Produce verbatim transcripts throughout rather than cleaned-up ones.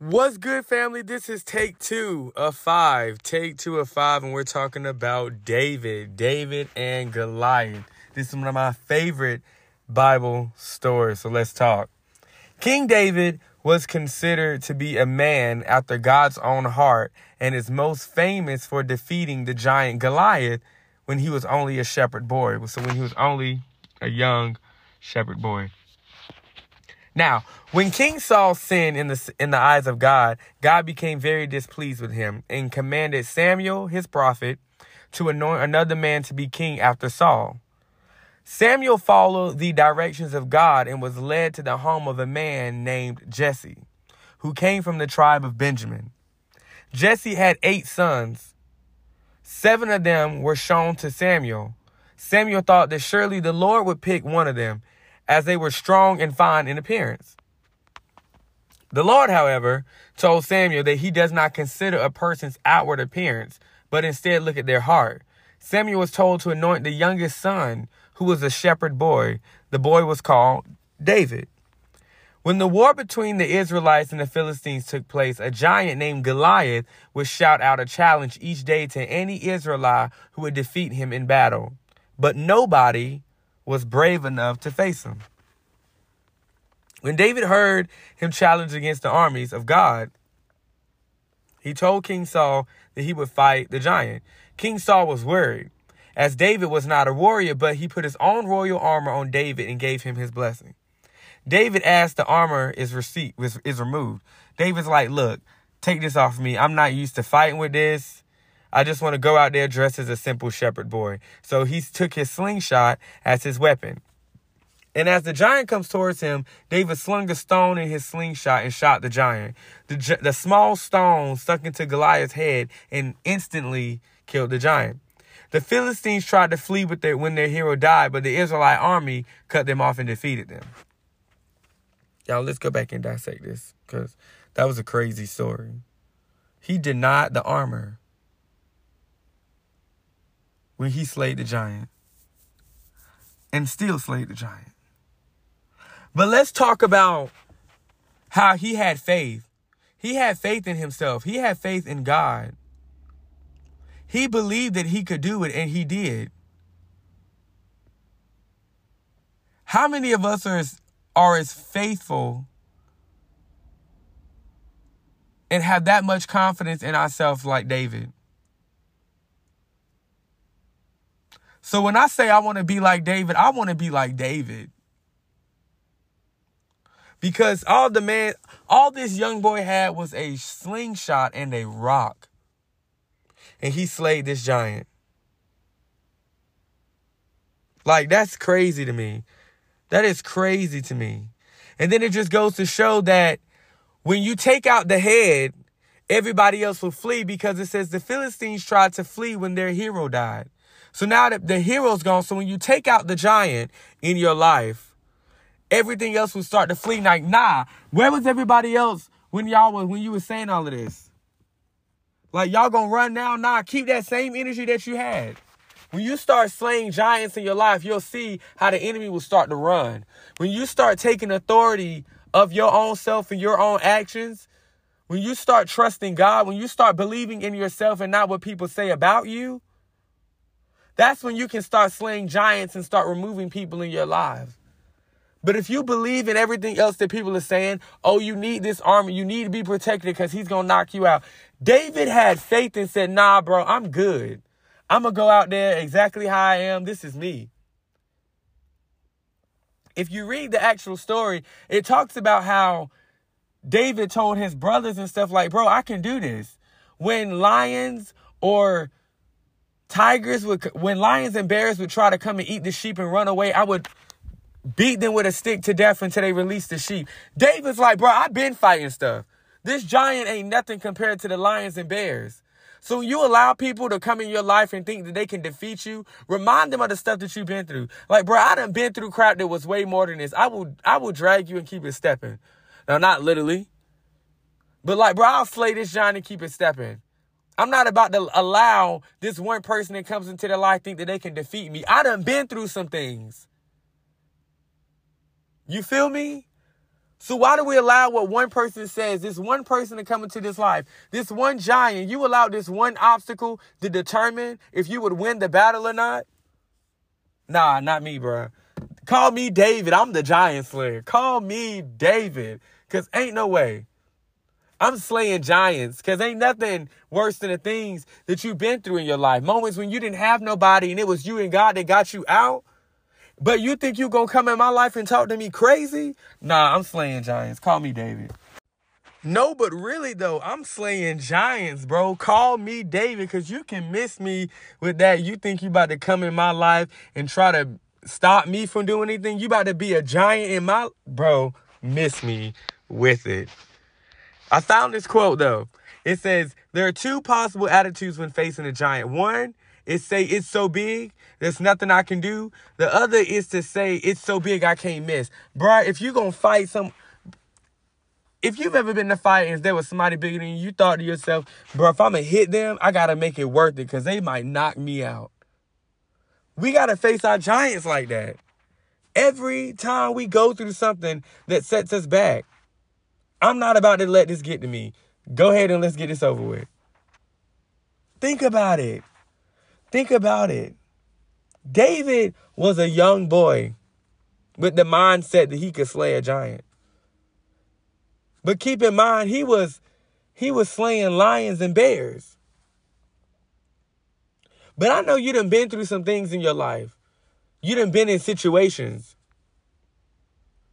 What's good, family? This is take two of five. Take two of five, and we're talking about David. David and Goliath. This is one of my favorite Bible stories, so let's talk. King David was considered to be a man after God's own heart and is most famous for defeating the giant Goliath when he was only a shepherd boy. So when he was only a young shepherd boy. Now, when King Saul sinned in the, in the eyes of God, God became very displeased with him and commanded Samuel, his prophet, to anoint another man to be king after Saul. Samuel followed the directions of God and was led to the home of a man named Jesse, who came from the tribe of Benjamin. Jesse had eight sons. Seven of them were shown to Samuel. Samuel thought that surely the Lord would pick one of them, as they were strong and fine in appearance. The Lord, however, told Samuel that he does not consider a person's outward appearance, but instead look at their heart. Samuel was told to anoint the youngest son, who was a shepherd boy. The boy was called David. When the war between the Israelites and the Philistines took place, a giant named Goliath would shout out a challenge each day to any Israelite who would defeat him in battle. But nobody was brave enough to face him. When David heard him challenge against the armies of God, he told King Saul that he would fight the giant. King Saul was worried, as David was not a warrior, but he put his own royal armor on David and gave him his blessing. David asked the armor is receipt, is removed. David's like, look, take this off me. I'm not used to fighting with this. I just want to go out there dressed as a simple shepherd boy. So he took his slingshot as his weapon. And as the giant comes towards him, David slung a stone in his slingshot and shot the giant. The, the small stone stuck into Goliath's head and instantly killed the giant. The Philistines tried to flee with their, when their hero died, but the Israelite army cut them off and defeated them. Y'all, let's go back and dissect this, because that was a crazy story. He denied the armor when he slayed the giant, and still slayed the giant. But let's talk about how he had faith. He had faith in himself. He had faith in God. He believed that he could do it, and he did. How many of us are as, are as faithful and have that much confidence in ourselves like David? So when I say I want to be like David, I want to be like David. Because all the man, all this young boy had was a slingshot and a rock. And he slayed this giant. Like, that's crazy to me. That is crazy to me. And then it just goes to show that when you take out the head, everybody else will flee, because it says the Philistines tried to flee when their hero died. So now that the hero's gone, so when you take out the giant in your life, everything else will start to flee. Like, nah, where was everybody else when y'all was, when you were saying all of this? Like, y'all gonna run now? Nah, keep that same energy that you had. When you start slaying giants in your life, you'll see how the enemy will start to run. When you start taking authority of your own self and your own actions, when you start trusting God, when you start believing in yourself and not what people say about you, that's when you can start slaying giants and start removing people in your life. But if you believe in everything else that people are saying, oh, you need this armor, you need to be protected because he's going to knock you out. David had faith and said, nah, bro, I'm good. I'm going to go out there exactly how I am. This is me. If you read the actual story, it talks about how David told his brothers and stuff like, bro, I can do this. When lions or Tigers would, when lions and bears would try to come and eat the sheep and run away, I would beat them with a stick to death until they released the sheep. David's like, bro, I've been fighting stuff. This giant ain't nothing compared to the lions and bears. So you allow people to come in your life and think that they can defeat you, remind them of the stuff that you've been through. Like, bro, I done been through crap that was way more than this. I will, I will drag you and keep it stepping. Now, not literally, but like, bro, I'll slay this giant and keep it stepping. I'm not about to allow this one person that comes into their life think that they can defeat me. I done been through some things. You feel me? So why do we allow what one person says, this one person to come into this life, this one giant? You allow this one obstacle to determine if you would win the battle or not? Nah, not me, bro. Call me David. I'm the giant slayer. Call me David, because ain't no way. I'm slaying giants, because ain't nothing worse than the things that you've been through in your life. Moments when you didn't have nobody and it was you and God that got you out. But you think you going to come in my life and talk to me crazy? Nah, I'm slaying giants. Call me David. No, but really, though, I'm slaying giants, bro. Call me David, because you can miss me with that. You think you about to come in my life and try to stop me from doing anything? You about to be a giant in my... Bro, miss me with it. I found this quote, though. It says, there are two possible attitudes when facing a giant. One is say, it's so big, there's nothing I can do. The other is to say, it's so big, I can't miss. Bro, if you're going to fight some... If you've ever been in a fight and there was somebody bigger than you, you thought to yourself, bro, if I'm going to hit them, I got to make it worth it because they might knock me out. We got to face our giants like that. Every time we go through something that sets us back, I'm not about to let this get to me. Go ahead and let's get this over with. Think about it. Think about it. David was a young boy with the mindset that he could slay a giant. But keep in mind, he was he was slaying lions and bears. But I know you done been through some things in your life. You done been in situations.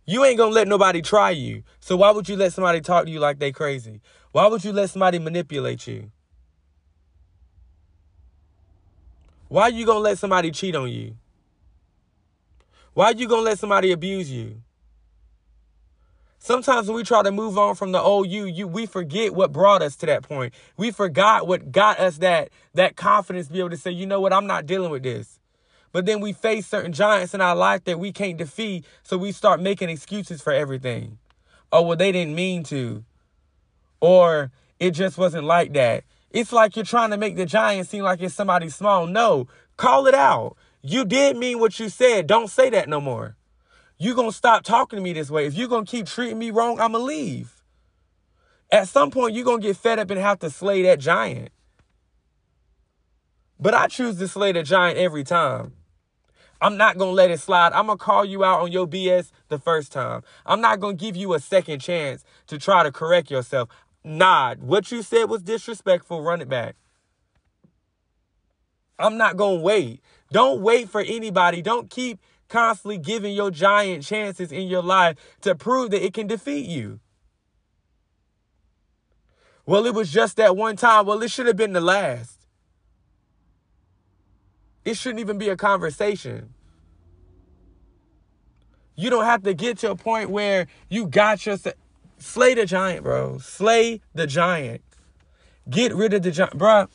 You ain't gonna let nobody try you. So why would you let somebody talk to you like they crazy? Why would you let somebody manipulate you? Why are you gonna let somebody cheat on you? Why are you gonna let somebody abuse you? Sometimes when we try to move on from the old you, you we forget what brought us to that point. We forgot what got us that, that confidence to be able to say, you know what, I'm not dealing with this. But then we face certain giants in our life that we can't defeat, so we start making excuses for everything. Oh, well, they didn't mean to. Or it just wasn't like that. It's like you're trying to make the giant seem like it's somebody small. No, call it out. You did mean what you said. Don't say that no more. You're going to stop talking to me this way. If you're going to keep treating me wrong, I'm going to leave. At some point, you're going to get fed up and have to slay that giant. But I choose to slay the giant every time. I'm not going to let it slide. I'm going to call you out on your B S the first time. I'm not going to give you a second chance to try to correct yourself. Nah, what you said was disrespectful. Run it back. I'm not going to wait. Don't wait for anybody. Don't keep constantly giving your giant chances in your life to prove that it can defeat you. Well, it was just that one time. Well, it should have been the last. It shouldn't even be a conversation. You don't have to get to a point where you got yourself. Slay the giant, bro. Slay the giant. Get rid of the giant. Bro,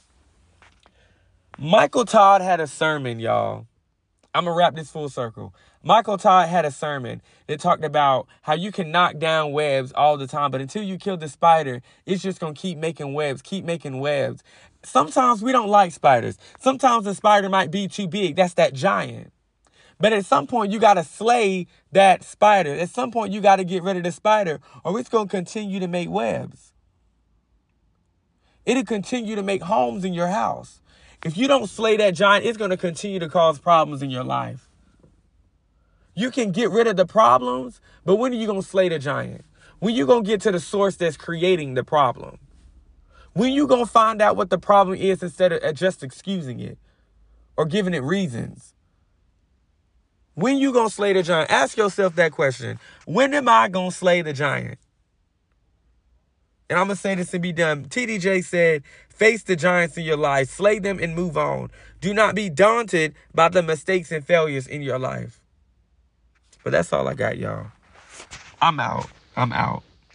Michael Todd had a sermon, y'all. I'm going to wrap this full circle. Michael Todd had a sermon that talked about how you can knock down webs all the time, but until you kill the spider, it's just going to keep making webs, keep making webs. Sometimes we don't like spiders. Sometimes the spider might be too big. That's that giant. But at some point, you got to slay that spider. At some point, you got to get rid of the spider, or it's going to continue to make webs. It'll continue to make homes in your house. If you don't slay that giant, it's going to continue to cause problems in your life. You can get rid of the problems, but when are you going to slay the giant? When you going to get to the source that's creating the problem? When you going to find out what the problem is instead of just excusing it or giving it reasons? When you going to slay the giant? Ask yourself that question. When am I going to slay the giant? And I'm going to say this and be done. T D J said, face the giants in your life, slay them and move on. Do not be daunted by the mistakes and failures in your life. But that's all I got, y'all. I'm out. I'm out.